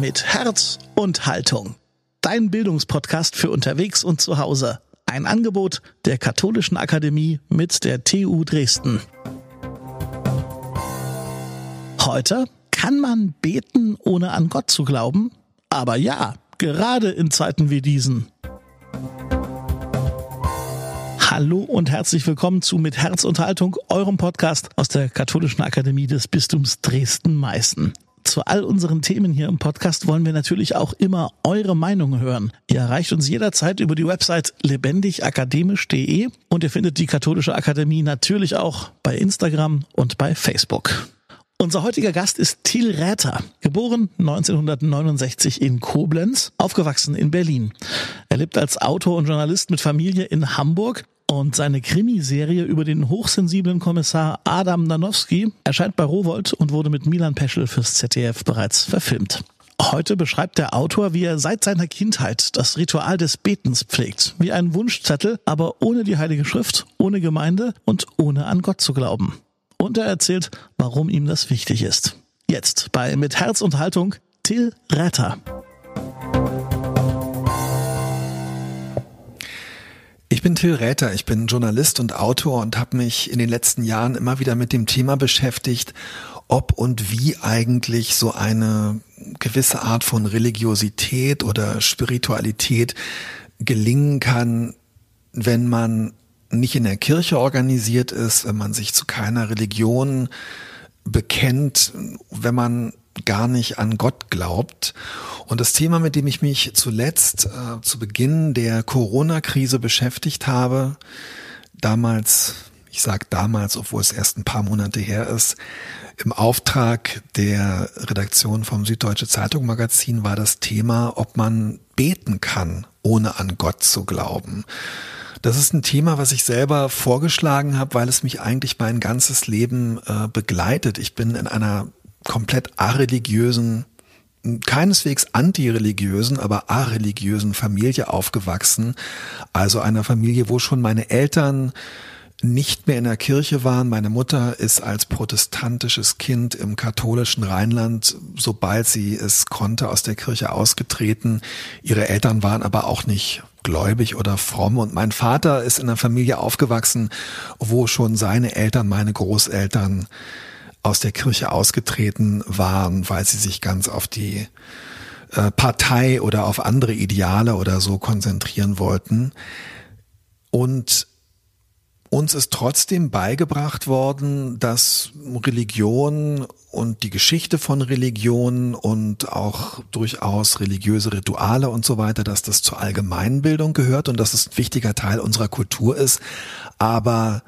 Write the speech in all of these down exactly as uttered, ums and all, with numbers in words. Mit Herz und Haltung. Dein Bildungspodcast für unterwegs und zu Hause. Ein Angebot der Katholischen Akademie mit der T U Dresden. Heute kann man beten, ohne an Gott zu glauben? Aber ja, gerade in Zeiten wie diesen. Hallo und herzlich willkommen zu Mit Herz und Haltung, eurem Podcast aus der Katholischen Akademie des Bistums Dresden-Meißen. Zu all unseren Themen hier im Podcast wollen wir natürlich auch immer eure Meinung hören. Ihr erreicht uns jederzeit über die Website lebendig akademisch punkt de und ihr findet die Katholische Akademie natürlich auch bei Instagram und bei Facebook. Unser heutiger Gast ist Till Räther, geboren neunzehnhundertneunundsechzig in Koblenz, aufgewachsen in Berlin. Er lebt als Autor und Journalist mit Familie in Hamburg. Und seine Krimiserie über den hochsensiblen Kommissar Adam Danowski erscheint bei Rowohlt und wurde mit Milan Peschel fürs Z D F bereits verfilmt. Heute beschreibt der Autor, wie er seit seiner Kindheit das Ritual des Betens pflegt. Wie ein Wunschzettel, aber ohne die Heilige Schrift, ohne Gemeinde und ohne an Gott zu glauben. Und er erzählt, warum ihm das wichtig ist. Jetzt bei Mit Herz und Haltung, Till Räther. Ich bin Till Räther, ich bin Journalist und Autor und habe mich in den letzten Jahren immer wieder mit dem Thema beschäftigt, ob und wie eigentlich so eine gewisse Art von Religiosität oder Spiritualität gelingen kann, wenn man nicht in der Kirche organisiert ist, wenn man sich zu keiner Religion bekennt, wenn man gar nicht an Gott glaubt. Und das Thema, mit dem ich mich zuletzt äh, zu Beginn der Corona-Krise beschäftigt habe, damals, ich sage damals, obwohl es erst ein paar Monate her ist, im Auftrag der Redaktion vom Süddeutsche Zeitung Magazin war das Thema, ob man beten kann, ohne an Gott zu glauben. Das ist ein Thema, was ich selber vorgeschlagen habe, weil es mich eigentlich mein ganzes Leben äh, begleitet. Ich bin in einer komplett areligiösen, keineswegs antireligiösen, aber areligiösen Familie aufgewachsen. Also einer Familie, wo schon meine Eltern nicht mehr in der Kirche waren. Meine Mutter ist als protestantisches Kind im katholischen Rheinland, sobald sie es konnte, aus der Kirche ausgetreten. Ihre Eltern waren aber auch nicht gläubig oder fromm. Und mein Vater ist in einer Familie aufgewachsen, wo schon seine Eltern, meine Großeltern, aus der Kirche ausgetreten waren, weil sie sich ganz auf die äh, Partei oder auf andere Ideale oder so konzentrieren wollten. Und uns ist trotzdem beigebracht worden, dass Religion und die Geschichte von Religion und auch durchaus religiöse Rituale und so weiter, dass das zur Allgemeinbildung gehört und dass es ein wichtiger Teil unserer Kultur ist. Aber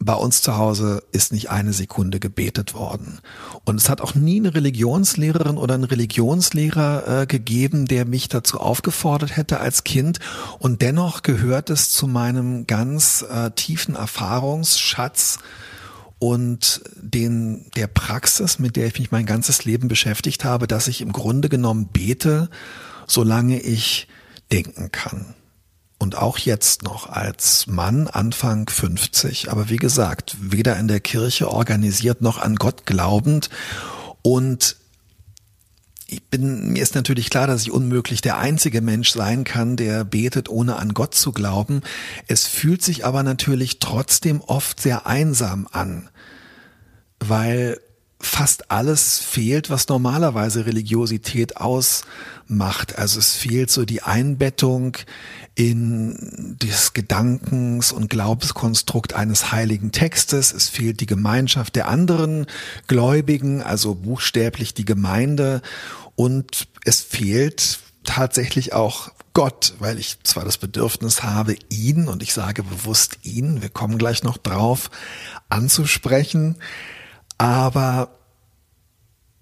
bei uns zu Hause ist nicht eine Sekunde gebetet worden. Und es hat auch nie eine Religionslehrerin oder einen Religionslehrer äh, gegeben, der mich dazu aufgefordert hätte als Kind. Und dennoch gehört es zu meinem ganz äh, tiefen Erfahrungsschatz und den der Praxis, mit der ich mich mein ganzes Leben beschäftigt habe, dass ich im Grunde genommen bete, solange ich denken kann. Und auch jetzt noch als Mann, Anfang fünfzig, aber wie gesagt, weder in der Kirche organisiert noch an Gott glaubend. Und ich bin, mir ist natürlich klar, dass ich unmöglich der einzige Mensch sein kann, der betet, ohne an Gott zu glauben. Es fühlt sich aber natürlich trotzdem oft sehr einsam an, weil fast alles fehlt, was normalerweise Religiosität ausmacht. Also es fehlt so die Einbettung in des Gedankens- und Glaubenskonstrukt eines heiligen Textes. Es fehlt die Gemeinschaft der anderen Gläubigen, also buchstäblich die Gemeinde. Und es fehlt tatsächlich auch Gott, weil ich zwar das Bedürfnis habe, ihn, und ich sage bewusst ihn, wir kommen gleich noch drauf, anzusprechen. Aber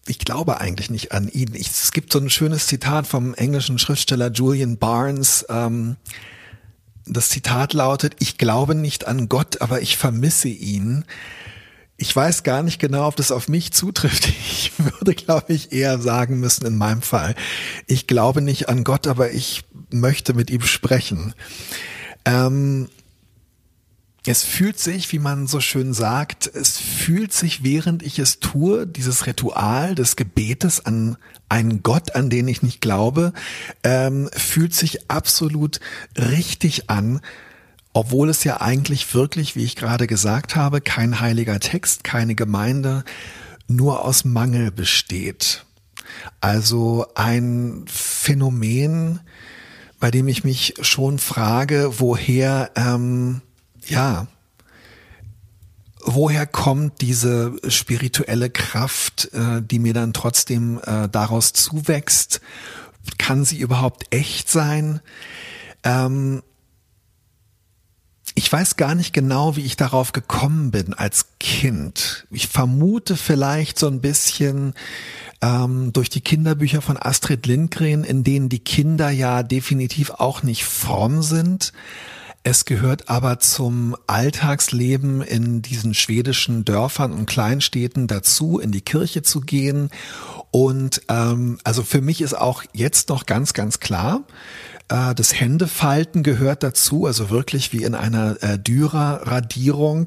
ich glaube eigentlich nicht an ihn. Ich, es gibt so ein schönes Zitat vom englischen Schriftsteller Julian Barnes. Ähm, das Zitat lautet, ich glaube nicht an Gott, aber ich vermisse ihn. Ich weiß gar nicht genau, ob das auf mich zutrifft. Ich würde, glaube ich, eher sagen müssen in meinem Fall, ich glaube nicht an Gott, aber ich möchte mit ihm sprechen. Ähm, Es fühlt sich, wie man so schön sagt, es fühlt sich, während ich es tue, dieses Ritual des Gebetes an einen Gott, an den ich nicht glaube, ähm, fühlt sich absolut richtig an, obwohl es ja eigentlich wirklich, wie ich gerade gesagt habe, kein heiliger Text, keine Gemeinde, nur aus Mangel besteht. Also ein Phänomen, bei dem ich mich schon frage, woher... Ähm, Ja, woher kommt diese spirituelle Kraft, die mir dann trotzdem daraus zuwächst? Kann sie überhaupt echt sein? Ähm ich weiß gar nicht genau, wie ich darauf gekommen bin als Kind. Ich vermute vielleicht so ein bisschen ähm, durch die Kinderbücher von Astrid Lindgren, in denen die Kinder ja definitiv auch nicht fromm sind. Es gehört aber zum Alltagsleben in diesen schwedischen Dörfern und Kleinstädten dazu, in die Kirche zu gehen. Und ähm, also für mich ist auch jetzt noch ganz, ganz klar, äh, das Händefalten gehört dazu, also wirklich wie in einer äh, Dürer-Radierung.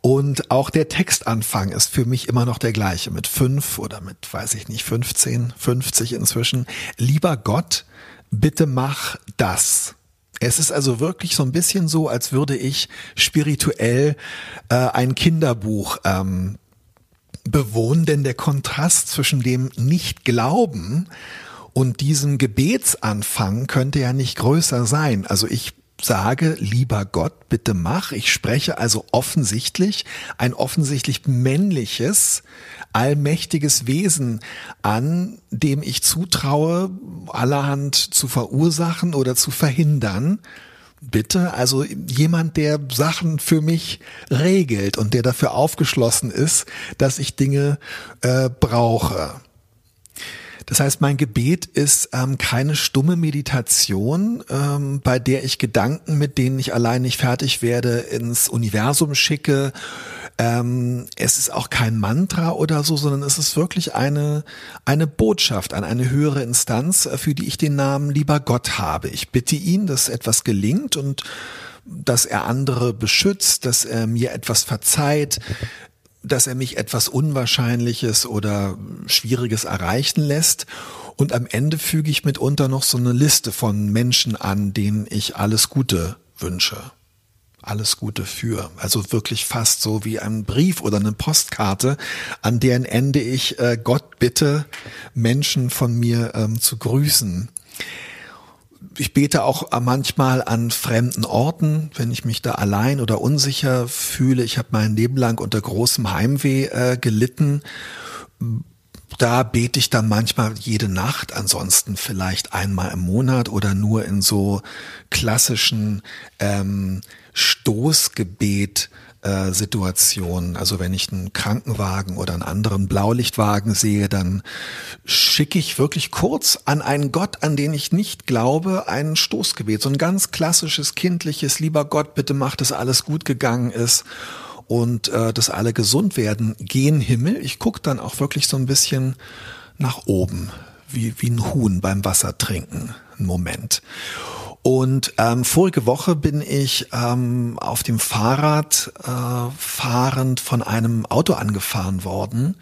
Und auch der Textanfang ist für mich immer noch der gleiche, mit fünf oder mit, weiß ich nicht, fünfzehn, fünfzig inzwischen. Lieber Gott, bitte mach das. Es ist also wirklich so ein bisschen so, als würde ich spirituell äh, ein Kinderbuch ähm, bewohnen, denn der Kontrast zwischen dem Nicht-Glauben und diesem Gebetsanfang könnte ja nicht größer sein. Also ich sage, lieber Gott, bitte mach. Ich spreche also offensichtlich ein offensichtlich männliches, allmächtiges Wesen an, dem ich zutraue, allerhand zu verursachen oder zu verhindern. Bitte, also jemand, der Sachen für mich regelt und der dafür aufgeschlossen ist, dass ich Dinge äh, brauche. Das heißt, mein Gebet ist ähm, keine stumme Meditation, ähm, bei der ich Gedanken, mit denen ich allein nicht fertig werde, ins Universum schicke. Ähm, es ist auch kein Mantra oder so, sondern es ist wirklich eine eine Botschaft an eine höhere Instanz, für die ich den Namen lieber Gott habe. Ich bitte ihn, dass etwas gelingt und dass er andere beschützt, dass er mir etwas verzeiht, dass er mich etwas Unwahrscheinliches oder Schwieriges erreichen lässt. Und am Ende füge ich mitunter noch so eine Liste von Menschen an, denen ich alles Gute wünsche. Alles Gute für. Also wirklich fast so wie ein Brief oder eine Postkarte, an deren Ende ich äh, Gott bitte, Menschen von mir ähm, zu grüßen. Ich bete auch manchmal an fremden Orten, wenn ich mich da allein oder unsicher fühle. Ich habe mein Leben lang unter großem Heimweh äh, gelitten. Da bete ich dann manchmal jede Nacht, ansonsten vielleicht einmal im Monat oder nur in so klassischen ähm, Stoßgebet. Situation. Also wenn ich einen Krankenwagen oder einen anderen Blaulichtwagen sehe, dann schicke ich wirklich kurz an einen Gott, an den ich nicht glaube, ein Stoßgebet. So ein ganz klassisches, kindliches, lieber Gott, bitte mach, dass alles gut gegangen ist und äh, dass alle gesund werden. Gen Himmel. Ich gucke dann auch wirklich so ein bisschen nach oben, wie, wie ein Huhn beim Wasser trinken. Einen Moment. Und ähm, vorige Woche bin ich ähm, auf dem Fahrrad äh, fahrend von einem Auto angefahren worden,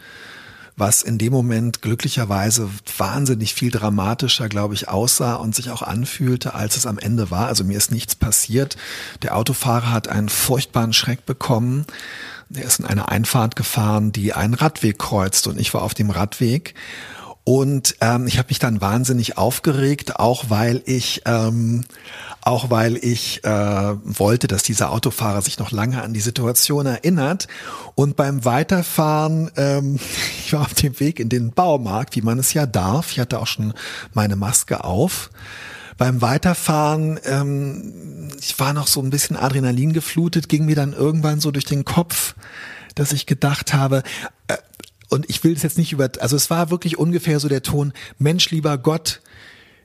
was in dem Moment glücklicherweise wahnsinnig viel dramatischer, glaube ich, aussah und sich auch anfühlte, als es am Ende war. Also mir ist nichts passiert. Der Autofahrer hat einen furchtbaren Schreck bekommen. Er ist in eine Einfahrt gefahren, die einen Radweg kreuzt und ich war auf dem Radweg. Und ähm, ich habe mich dann wahnsinnig aufgeregt, auch weil ich ähm, auch weil ich äh, wollte, dass dieser Autofahrer sich noch lange an die Situation erinnert. Und beim Weiterfahren, ähm, ich war auf dem Weg in den Baumarkt, wie man es ja darf. Ich hatte auch schon meine Maske auf. Beim Weiterfahren, ähm, ich war noch so ein bisschen Adrenalin geflutet, ging mir dann irgendwann so durch den Kopf, dass ich gedacht habe, äh, und ich will es jetzt nicht über, also es war wirklich ungefähr so der Ton, Mensch, lieber Gott,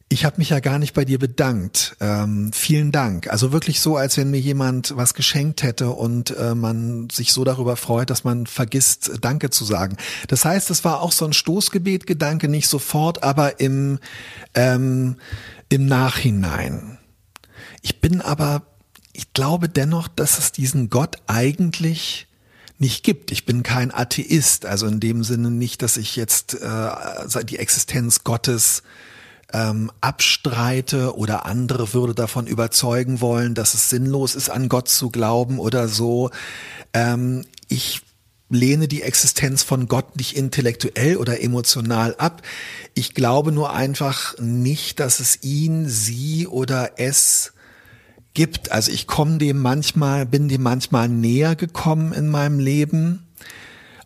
ich habe mich ja gar nicht bei dir bedankt, ähm, vielen Dank. Also wirklich so, als wenn mir jemand was geschenkt hätte und äh, man sich so darüber freut, dass man vergisst, Danke zu sagen. Das heißt, es war auch so ein Stoßgebet, Gedanke nicht sofort, aber im, ähm, im Nachhinein. Ich bin aber ich glaube dennoch, dass es diesen Gott eigentlich nicht gibt. Ich bin kein Atheist, also in dem Sinne nicht, dass ich jetzt äh, die Existenz Gottes ähm, abstreite oder andere würde davon überzeugen wollen, dass es sinnlos ist, an Gott zu glauben oder so. Ähm, ich lehne die Existenz von Gott nicht intellektuell oder emotional ab. Ich glaube nur einfach nicht, dass es ihn, sie oder es gibt. Also ich komme dem manchmal, bin dem manchmal näher gekommen in meinem Leben.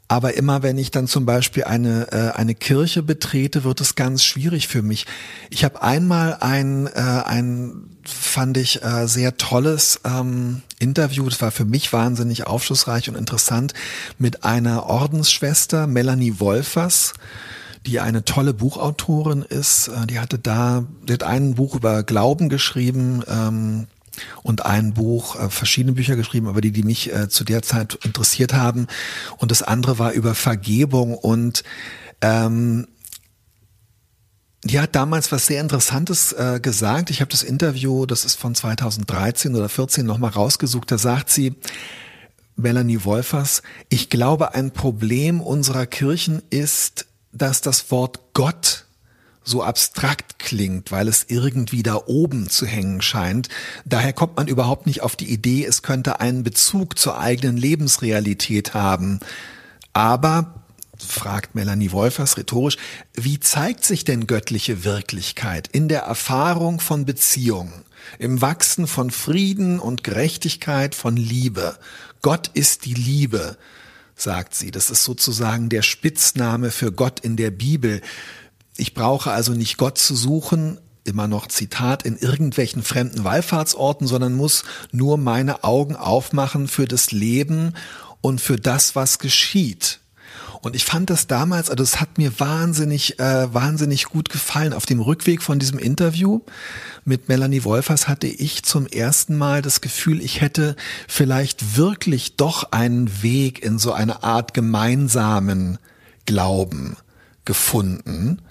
Aber immer wenn ich dann zum Beispiel eine äh, eine Kirche betrete, wird es ganz schwierig für mich. Ich habe einmal ein äh, ein fand ich äh, sehr tolles ähm, Interview. Das war für mich wahnsinnig aufschlussreich und interessant mit einer Ordensschwester, Melanie Wolfers, die eine tolle Buchautorin ist. Die hatte da die hat ein Buch über Glauben geschrieben. Ähm, Und ein Buch, äh, verschiedene Bücher geschrieben, aber die, die mich äh, zu der Zeit interessiert haben. Und das andere war über Vergebung. Und ähm, die hat damals was sehr Interessantes äh, gesagt. Ich habe das Interview, das ist von zweitausenddreizehn oder vierzehn, nochmal rausgesucht. Da sagt sie, Melanie Wolfers, ich glaube, ein Problem unserer Kirchen ist, dass das Wort Gott so abstrakt klingt, weil es irgendwie da oben zu hängen scheint. Daher kommt man überhaupt nicht auf die Idee, es könnte einen Bezug zur eigenen Lebensrealität haben. Aber, fragt Melanie Wolfers rhetorisch, wie zeigt sich denn göttliche Wirklichkeit in der Erfahrung von Beziehungen, im Wachsen von Frieden und Gerechtigkeit, von Liebe? Gott ist die Liebe, sagt sie. Das ist sozusagen der Spitzname für Gott in der Bibel. Ich brauche also nicht Gott zu suchen, immer noch Zitat, in irgendwelchen fremden Wallfahrtsorten, sondern muss nur meine Augen aufmachen für das Leben und für das, was geschieht. Und ich fand das damals, also es hat mir wahnsinnig, äh, wahnsinnig gut gefallen. Auf dem Rückweg von diesem Interview mit Melanie Wolfers hatte ich zum ersten Mal das Gefühl, ich hätte vielleicht wirklich doch einen Weg in so eine Art gemeinsamen Glauben gefunden.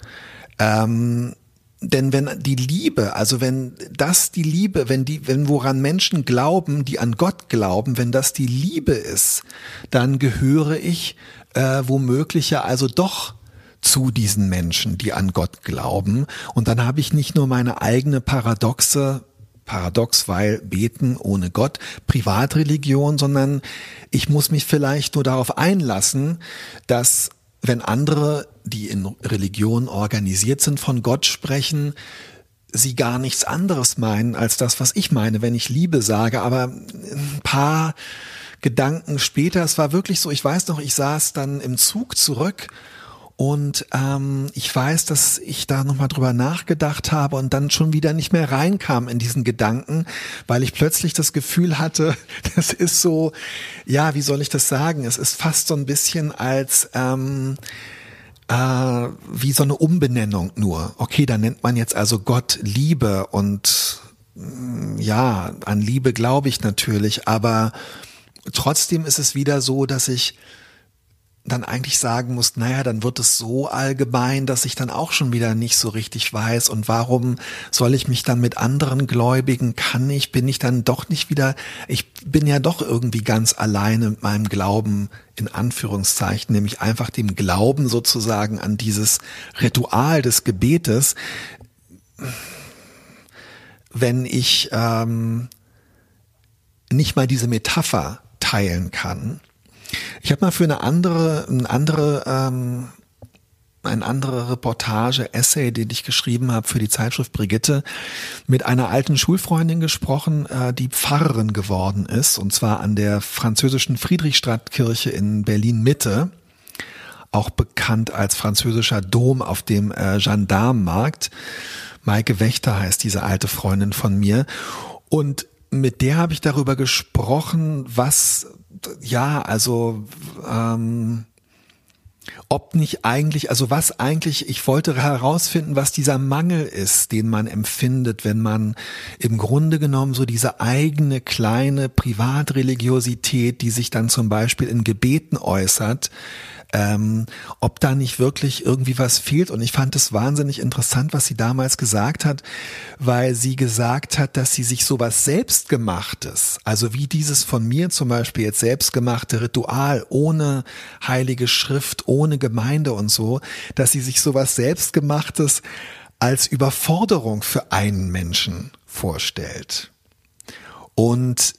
Ähm, denn wenn die Liebe, also wenn das die Liebe, wenn die, wenn woran Menschen glauben, die an Gott glauben, wenn das die Liebe ist, dann gehöre ich äh, womöglich ja also doch zu diesen Menschen, die an Gott glauben. Und dann habe ich nicht nur meine eigene paradoxe, paradox, weil Beten ohne Gott, Privatreligion, sondern ich muss mich vielleicht nur darauf einlassen, dass wenn andere, die in Religion organisiert sind, von Gott sprechen, sie gar nichts anderes meinen als das, was ich meine, wenn ich Liebe sage. Aber ein paar Gedanken später, es war wirklich so, ich weiß noch, ich saß dann im Zug zurück und ähm, ich weiß, dass ich da nochmal drüber nachgedacht habe und dann schon wieder nicht mehr reinkam in diesen Gedanken, weil ich plötzlich das Gefühl hatte, das ist so, ja, wie soll ich das sagen? Es ist fast so ein bisschen als ähm, äh, wie so eine Umbenennung nur. Okay, da nennt man jetzt also Gott Liebe und ja, an Liebe glaube ich natürlich, aber trotzdem ist es wieder so, dass ich dann eigentlich sagen musst, naja, dann wird es so allgemein, dass ich dann auch schon wieder nicht so richtig weiß und warum soll ich mich dann mit anderen Gläubigen, kann ich, bin ich dann doch nicht wieder, ich bin ja doch irgendwie ganz alleine mit meinem Glauben, in Anführungszeichen, nämlich einfach dem Glauben sozusagen an dieses Ritual des Gebetes, wenn ich ähm, nicht mal diese Metapher teilen kann. Ich habe mal für eine andere, eine andere, ähm, eine andere Reportage, Essay, den ich geschrieben habe für die Zeitschrift Brigitte, mit einer alten Schulfreundin gesprochen, äh, die Pfarrerin geworden ist, und zwar an der französischen Friedrichstadtkirche in Berlin-Mitte, auch bekannt als französischer Dom auf dem äh, Gendarmenmarkt. Maike Wächter heißt diese alte Freundin von mir, und mit der habe ich darüber gesprochen, was ja, also ähm, ob nicht eigentlich, also was eigentlich, ich wollte herausfinden, was dieser Mangel ist, den man empfindet, wenn man im Grunde genommen so diese eigene kleine Privatreligiosität, die sich dann zum Beispiel in Gebeten äußert, ähm, ob da nicht wirklich irgendwie was fehlt. Und ich fand es wahnsinnig interessant, was sie damals gesagt hat, weil sie gesagt hat, dass sie sich sowas Selbstgemachtes, also wie dieses von mir zum Beispiel jetzt selbstgemachte Ritual ohne Heilige Schrift, ohne Gemeinde und so, dass sie sich sowas Selbstgemachtes als Überforderung für einen Menschen vorstellt. Und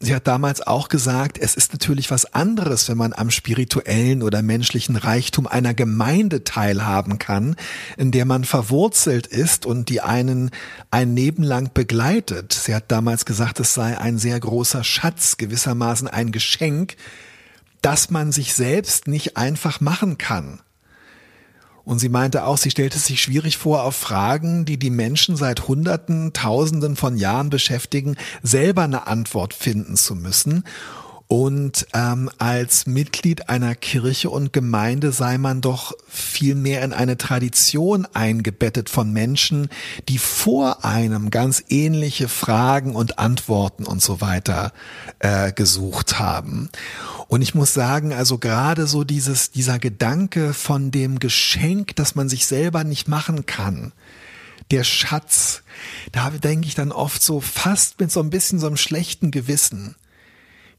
sie hat damals auch gesagt, es ist natürlich was anderes, wenn man am spirituellen oder menschlichen Reichtum einer Gemeinde teilhaben kann, in der man verwurzelt ist und die einen ein Leben lang begleitet. Sie hat damals gesagt, es sei ein sehr großer Schatz, gewissermaßen ein Geschenk, das man sich selbst nicht einfach machen kann. Und sie meinte auch, sie stellte es sich schwierig vor, auf Fragen, die die Menschen seit Hunderten, Tausenden von Jahren beschäftigen, selber eine Antwort finden zu müssen. Und ähm, als Mitglied einer Kirche und Gemeinde sei man doch viel mehr in eine Tradition eingebettet von Menschen, die vor einem ganz ähnliche Fragen und Antworten und so weiter äh, gesucht haben. Und ich muss sagen, also gerade so dieses, dieser Gedanke von dem Geschenk, das man sich selber nicht machen kann, der Schatz, da denke ich dann oft so fast mit so ein bisschen so einem schlechten Gewissen.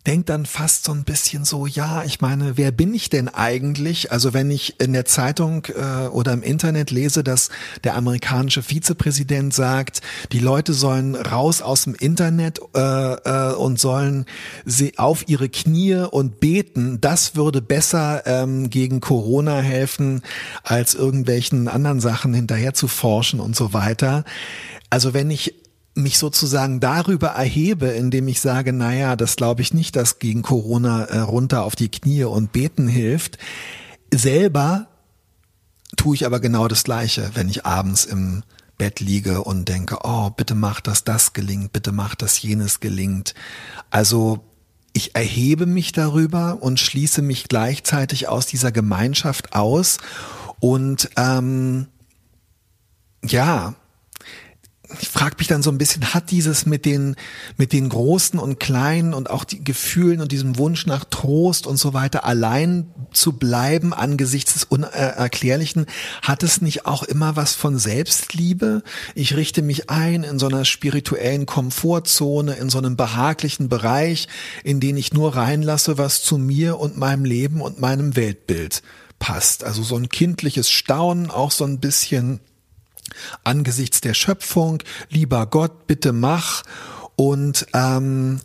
Denkt dann fast so ein bisschen so, ja, ich meine, wer bin ich denn eigentlich? Also wenn ich in der Zeitung äh, oder im Internet lese, dass der amerikanische Vizepräsident sagt, die Leute sollen raus aus dem Internet äh, äh, und sollen sie auf ihre Knie und beten, das würde besser ähm, gegen Corona helfen, als irgendwelchen anderen Sachen hinterher zu forschen und so weiter. Also wenn ich mich sozusagen darüber erhebe, indem ich sage, naja, das glaube ich nicht, dass gegen Corona äh, runter auf die Knie und beten hilft. Selber tue ich aber genau das Gleiche, wenn ich abends im Bett liege und denke, oh, bitte mach, dass das gelingt, bitte mach, dass jenes gelingt. Also ich erhebe mich darüber und schließe mich gleichzeitig aus dieser Gemeinschaft aus und ähm, ja, ich frage mich dann so ein bisschen, hat dieses mit den mit den Großen und Kleinen und auch die Gefühlen und diesem Wunsch nach Trost und so weiter allein zu bleiben angesichts des Unerklärlichen, hat es nicht auch immer was von Selbstliebe? Ich richte mich ein in so einer spirituellen Komfortzone, in so einem behaglichen Bereich, in den ich nur reinlasse, was zu mir und meinem Leben und meinem Weltbild passt. Also so ein kindliches Staunen, auch so ein bisschen angesichts der Schöpfung, lieber Gott, bitte mach, und ähm,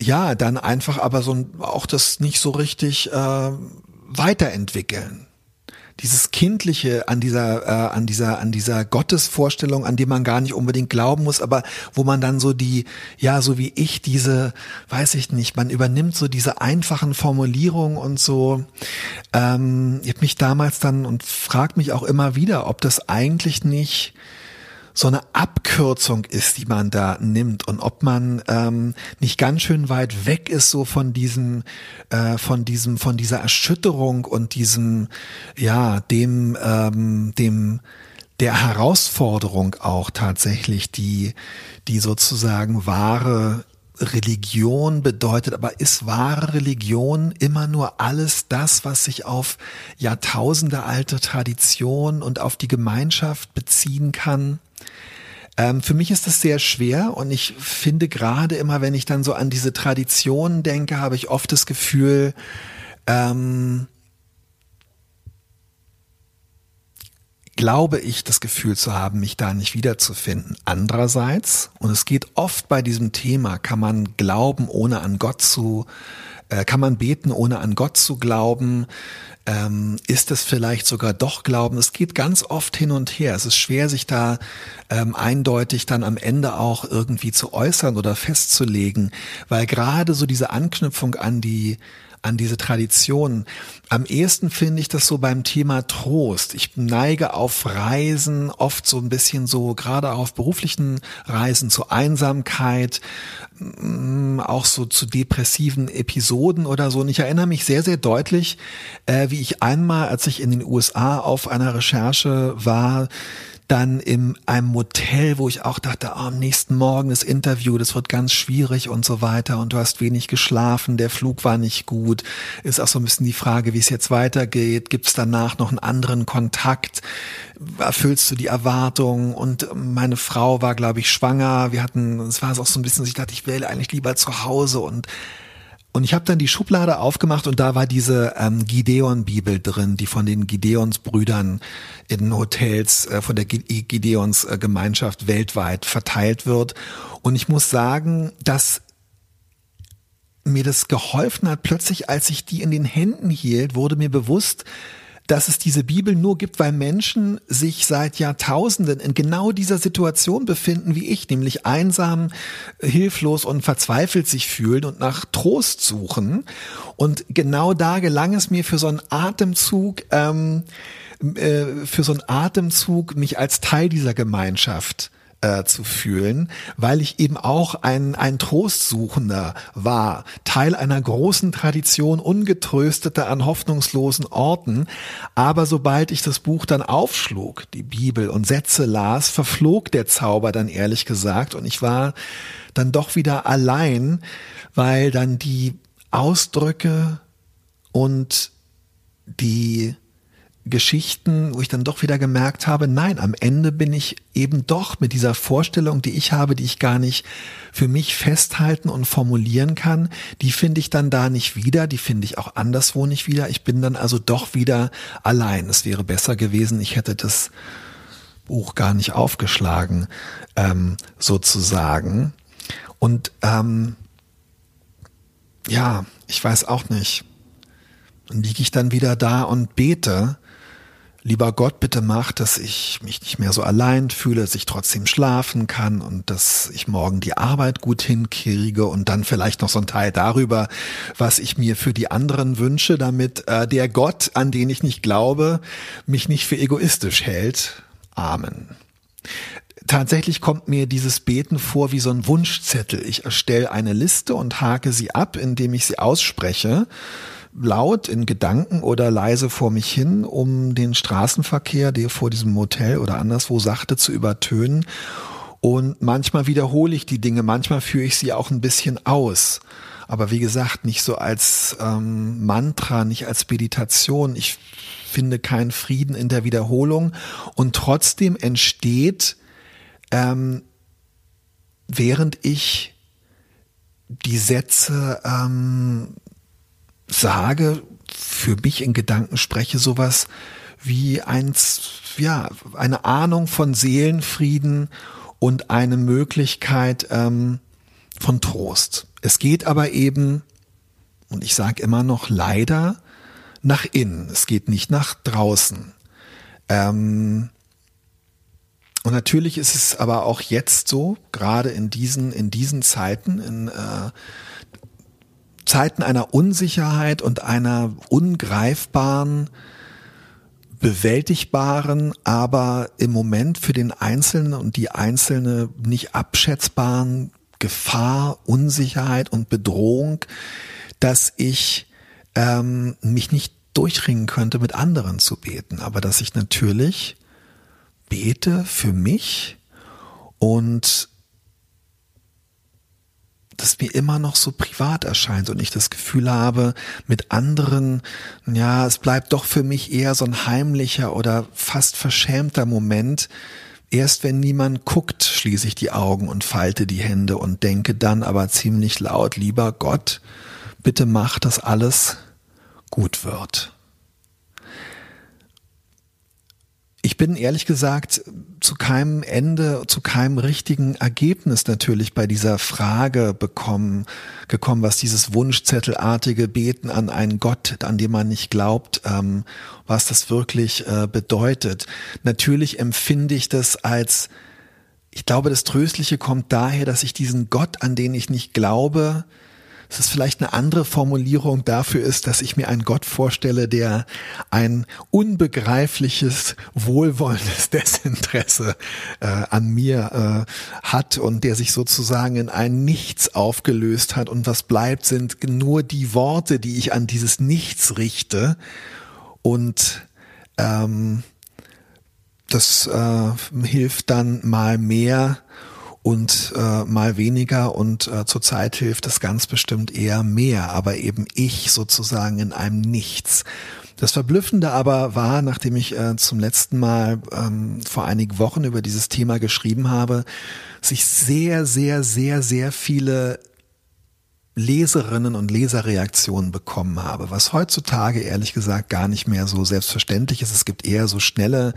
ja, dann einfach aber so auch das nicht so richtig äh, weiterentwickeln. Dieses Kindliche an dieser, äh, an dieser, an dieser Gottesvorstellung, an die man gar nicht unbedingt glauben muss, aber wo man dann so die, ja, so wie ich diese, weiß ich nicht, man übernimmt so diese einfachen Formulierungen und so. Ähm, ich habe mich damals dann und frag mich auch immer wieder, ob das eigentlich nicht so eine Abkürzung ist, die man da nimmt, und ob man ähm, nicht ganz schön weit weg ist so von diesem, äh, von diesem, von dieser Erschütterung und diesem, ja, dem, ähm, dem, der Herausforderung auch tatsächlich, die, die sozusagen wahre Religion bedeutet. Aber ist wahre Religion immer nur alles das, was sich auf Jahrtausende alte Tradition und auf die Gemeinschaft beziehen kann? Ähm, für mich ist das sehr schwer, und ich finde gerade immer, wenn ich dann so an diese Traditionen denke, habe ich oft das Gefühl, ähm, glaube ich, das Gefühl zu haben, mich da nicht wiederzufinden. Andererseits, und es geht oft bei diesem Thema, kann man glauben, ohne an Gott zu, äh, kann man beten, ohne an Gott zu glauben, ähm, ist es vielleicht sogar doch Glauben. Es geht ganz oft hin und her. Es ist schwer, sich da ähm, eindeutig dann am Ende auch irgendwie zu äußern oder festzulegen, weil gerade so diese Anknüpfung an die an diese Traditionen. Am ehesten finde ich das so beim Thema Trost. Ich neige auf Reisen oft so ein bisschen so, gerade auf beruflichen Reisen, zu Einsamkeit, auch so zu depressiven Episoden oder so. Und ich erinnere mich sehr, sehr deutlich, wie ich einmal, als ich in den U S A auf einer Recherche war, dann in einem Motel, wo ich auch dachte, oh, am nächsten Morgen das Interview, das wird ganz schwierig und so weiter und du hast wenig geschlafen, der Flug war nicht gut, ist auch so ein bisschen die Frage, wie es jetzt weitergeht, gibt es danach noch einen anderen Kontakt, erfüllst du die Erwartungen und meine Frau war, glaube ich, schwanger, wir hatten, es war auch so ein bisschen, ich dachte, ich wähle eigentlich lieber zu Hause und Und ich habe dann die Schublade aufgemacht und da war diese ähm, Gideon-Bibel drin, die von den Gideons-Brüdern in Hotels, äh, von der Gideons-Gemeinschaft weltweit verteilt wird. Und ich muss sagen, dass mir das geholfen hat. Plötzlich, als ich die in den Händen hielt, wurde mir bewusst, dass es diese Bibel nur gibt, weil Menschen sich seit Jahrtausenden in genau dieser Situation befinden wie ich, nämlich einsam, hilflos und verzweifelt sich fühlen und nach Trost suchen. Und genau da gelang es mir für so einen Atemzug, ähm, äh, für so einen Atemzug, mich als Teil dieser Gemeinschaft Äh, zu fühlen, weil ich eben auch ein ein Trostsuchender war, Teil einer großen Tradition ungetrösteter an hoffnungslosen Orten. Aber sobald ich das Buch dann aufschlug, die Bibel und Sätze las, verflog der Zauber dann ehrlich gesagt und ich war dann doch wieder allein, weil dann die Ausdrücke und die Geschichten, wo ich dann doch wieder gemerkt habe, nein, am Ende bin ich eben doch mit dieser Vorstellung, die ich habe, die ich gar nicht für mich festhalten und formulieren kann, die finde ich dann da nicht wieder, die finde ich auch anderswo nicht wieder. Ich bin dann also doch wieder allein. Es wäre besser gewesen, ich hätte das Buch gar nicht aufgeschlagen, ähm, sozusagen. Und ähm, ja, ich weiß auch nicht. Dann liege ich dann wieder da und bete, lieber Gott, bitte mach, dass ich mich nicht mehr so allein fühle, dass ich trotzdem schlafen kann und dass ich morgen die Arbeit gut hinkriege und dann vielleicht noch so ein Teil darüber, was ich mir für die anderen wünsche, damit äh, der Gott, an den ich nicht glaube, mich nicht für egoistisch hält. Amen. Tatsächlich kommt mir dieses Beten vor wie so ein Wunschzettel. Ich erstelle eine Liste und hake sie ab, indem ich sie ausspreche. Laut in Gedanken oder leise vor mich hin, um den Straßenverkehr, der vor diesem Motel oder anderswo sachte, zu übertönen. Und manchmal wiederhole ich die Dinge, manchmal führe ich sie auch ein bisschen aus. Aber wie gesagt, nicht so als ähm, Mantra, nicht als Meditation. Ich finde keinen Frieden in der Wiederholung. Und trotzdem entsteht, ähm, während ich die Sätze ähm, sage, für mich in Gedanken spreche, sowas wie eins, ja, eine Ahnung von Seelenfrieden und eine Möglichkeit ähm, von Trost. Es geht aber eben, und ich sage immer noch leider, nach innen. Es geht nicht nach draußen. Ähm, und natürlich ist es aber auch jetzt so, gerade in diesen, in diesen Zeiten, in äh, Zeiten einer Unsicherheit und einer ungreifbaren, bewältigbaren, aber im Moment für den Einzelnen und die Einzelne nicht abschätzbaren Gefahr, Unsicherheit und Bedrohung, dass ich ähm, mich nicht durchringen könnte, mit anderen zu beten. Aber dass ich natürlich bete für mich und das mir immer noch so privat erscheint und ich das Gefühl habe, mit anderen, ja, es bleibt doch für mich eher so ein heimlicher oder fast verschämter Moment. Erst wenn niemand guckt, schließe ich die Augen und falte die Hände und denke dann aber ziemlich laut, lieber Gott, bitte mach, dass alles gut wird. Ich bin ehrlich gesagt zu keinem Ende, zu keinem richtigen Ergebnis natürlich bei dieser Frage bekommen, gekommen, was dieses wunschzettelartige Beten an einen Gott, an dem man nicht glaubt, ähm, was das wirklich äh, bedeutet. Natürlich empfinde ich das als, ich glaube, das Tröstliche kommt daher, dass ich diesen Gott, an den ich nicht glaube, dass es vielleicht eine andere Formulierung dafür ist, dass ich mir einen Gott vorstelle, der ein unbegreifliches, wohlwollendes Desinteresse äh, an mir äh, hat und der sich sozusagen in ein Nichts aufgelöst hat und was bleibt, sind nur die Worte, die ich an dieses Nichts richte und ähm, das äh, hilft dann mal mehr und äh, mal weniger, und äh, zurzeit hilft es ganz bestimmt eher mehr, aber eben ich sozusagen in einem Nichts. Das Verblüffende aber war, nachdem ich äh, zum letzten Mal ähm, vor einigen Wochen über dieses Thema geschrieben habe, sich sehr, sehr, sehr, sehr viele Leserinnen und Leserreaktionen bekommen habe, was heutzutage ehrlich gesagt gar nicht mehr so selbstverständlich ist. Es gibt eher so schnelle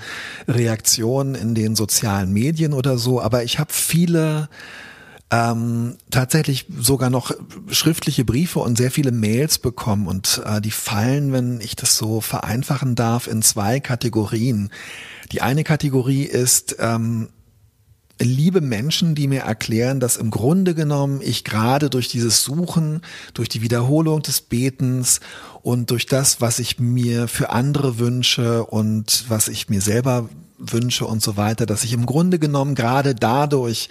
Reaktionen in den sozialen Medien oder so, aber ich habe viele ähm, tatsächlich sogar noch schriftliche Briefe und sehr viele Mails bekommen, und äh, die fallen, wenn ich das so vereinfachen darf, in zwei Kategorien. Die eine Kategorie ist ähm, liebe Menschen, die mir erklären, dass im Grunde genommen ich gerade durch dieses Suchen, durch die Wiederholung des Betens und durch das, was ich mir für andere wünsche und was ich mir selber wünsche und so weiter, dass ich im Grunde genommen gerade dadurch,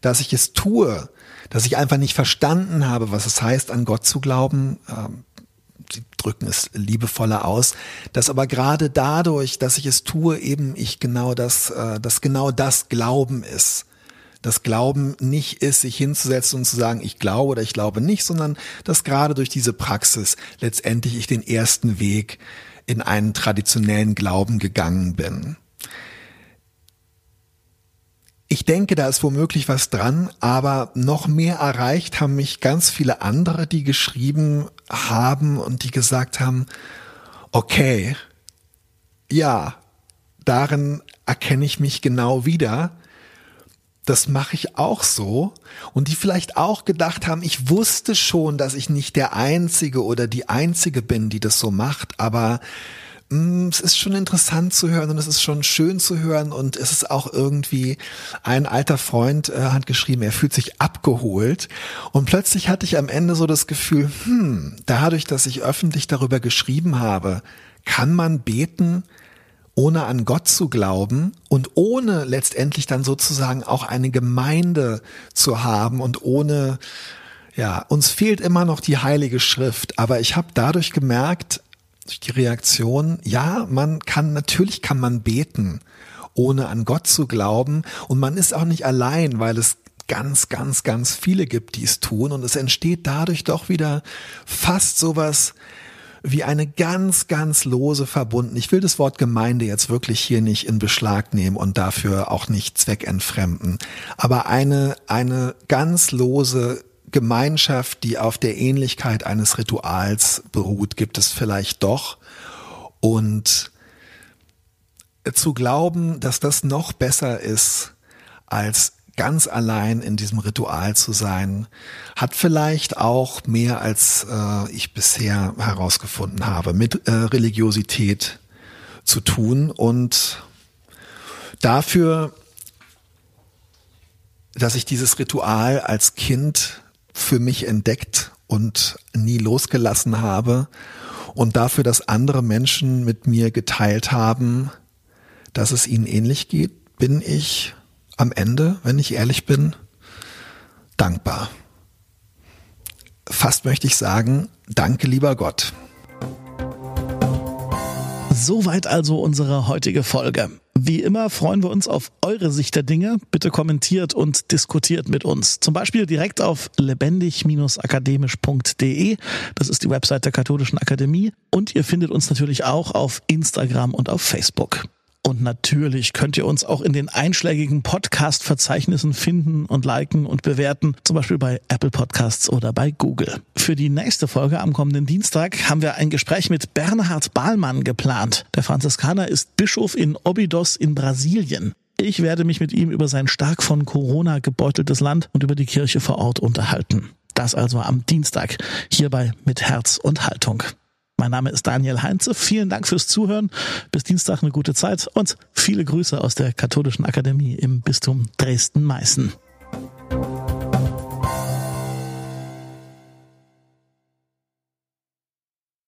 dass ich es tue, dass ich einfach nicht verstanden habe, was es heißt, an Gott zu glauben, ähm, sie drücken es liebevoller aus, dass aber gerade dadurch, dass ich es tue, eben ich genau das, äh, dass genau das Glauben ist. Das Glauben nicht ist, sich hinzusetzen und zu sagen, ich glaube oder ich glaube nicht, sondern dass gerade durch diese Praxis letztendlich ich den ersten Weg in einen traditionellen Glauben gegangen bin. Ich denke, da ist womöglich was dran, aber noch mehr erreicht haben mich ganz viele andere, die geschrieben haben und die gesagt haben, okay, ja, darin erkenne ich mich genau wieder, das mache ich auch so, und die vielleicht auch gedacht haben, ich wusste schon, dass ich nicht der Einzige oder die Einzige bin, die das so macht, aber es ist schon interessant zu hören und es ist schon schön zu hören, und es ist auch irgendwie, ein alter Freund äh, hat geschrieben, er fühlt sich abgeholt, und plötzlich hatte ich am Ende so das Gefühl, hm, dadurch, dass ich öffentlich darüber geschrieben habe, kann man beten, ohne an Gott zu glauben und ohne letztendlich dann sozusagen auch eine Gemeinde zu haben und ohne, ja, uns fehlt immer noch die Heilige Schrift, aber ich habe dadurch gemerkt, durch die Reaktion, ja, man kann, natürlich kann man beten, ohne an Gott zu glauben, und man ist auch nicht allein, weil es ganz, ganz, ganz viele gibt, die es tun, und es entsteht dadurch doch wieder fast sowas wie eine ganz, ganz lose verbunden. Ich will das Wort Gemeinde jetzt wirklich hier nicht in Beschlag nehmen und dafür auch nicht zweckentfremden, aber eine, eine ganz lose Gemeinschaft, die auf der Ähnlichkeit eines Rituals beruht, gibt es vielleicht doch. Und zu glauben, dass das noch besser ist, als ganz allein in diesem Ritual zu sein, hat vielleicht auch mehr, als äh, ich bisher herausgefunden habe, mit äh, Religiosität zu tun. Und dafür, dass ich dieses Ritual als Kind für mich entdeckt und nie losgelassen habe, und dafür, dass andere Menschen mit mir geteilt haben, dass es ihnen ähnlich geht, bin ich am Ende, wenn ich ehrlich bin, dankbar. Fast möchte ich sagen, danke lieber Gott. Soweit also unsere heutige Folge. Wie immer freuen wir uns auf eure Sicht der Dinge. Bitte kommentiert und diskutiert mit uns. Zum Beispiel direkt auf lebendig akademisch punkt de. Das ist die Website der Katholischen Akademie. Und ihr findet uns natürlich auch auf Instagram und auf Facebook. Und natürlich könnt ihr uns auch in den einschlägigen Podcast-Verzeichnissen finden und liken und bewerten, zum Beispiel bei Apple Podcasts oder bei Google. Für die nächste Folge am kommenden Dienstag haben wir ein Gespräch mit Bernhard Ballmann geplant. Der Franziskaner ist Bischof in Obidos in Brasilien. Ich werde mich mit ihm über sein stark von Corona gebeuteltes Land und über die Kirche vor Ort unterhalten. Das also am Dienstag, hierbei Mit Herz und Haltung. Mein Name ist Daniel Heinze. Vielen Dank fürs Zuhören. Bis Dienstag eine gute Zeit und viele Grüße aus der Katholischen Akademie im Bistum Dresden-Meißen.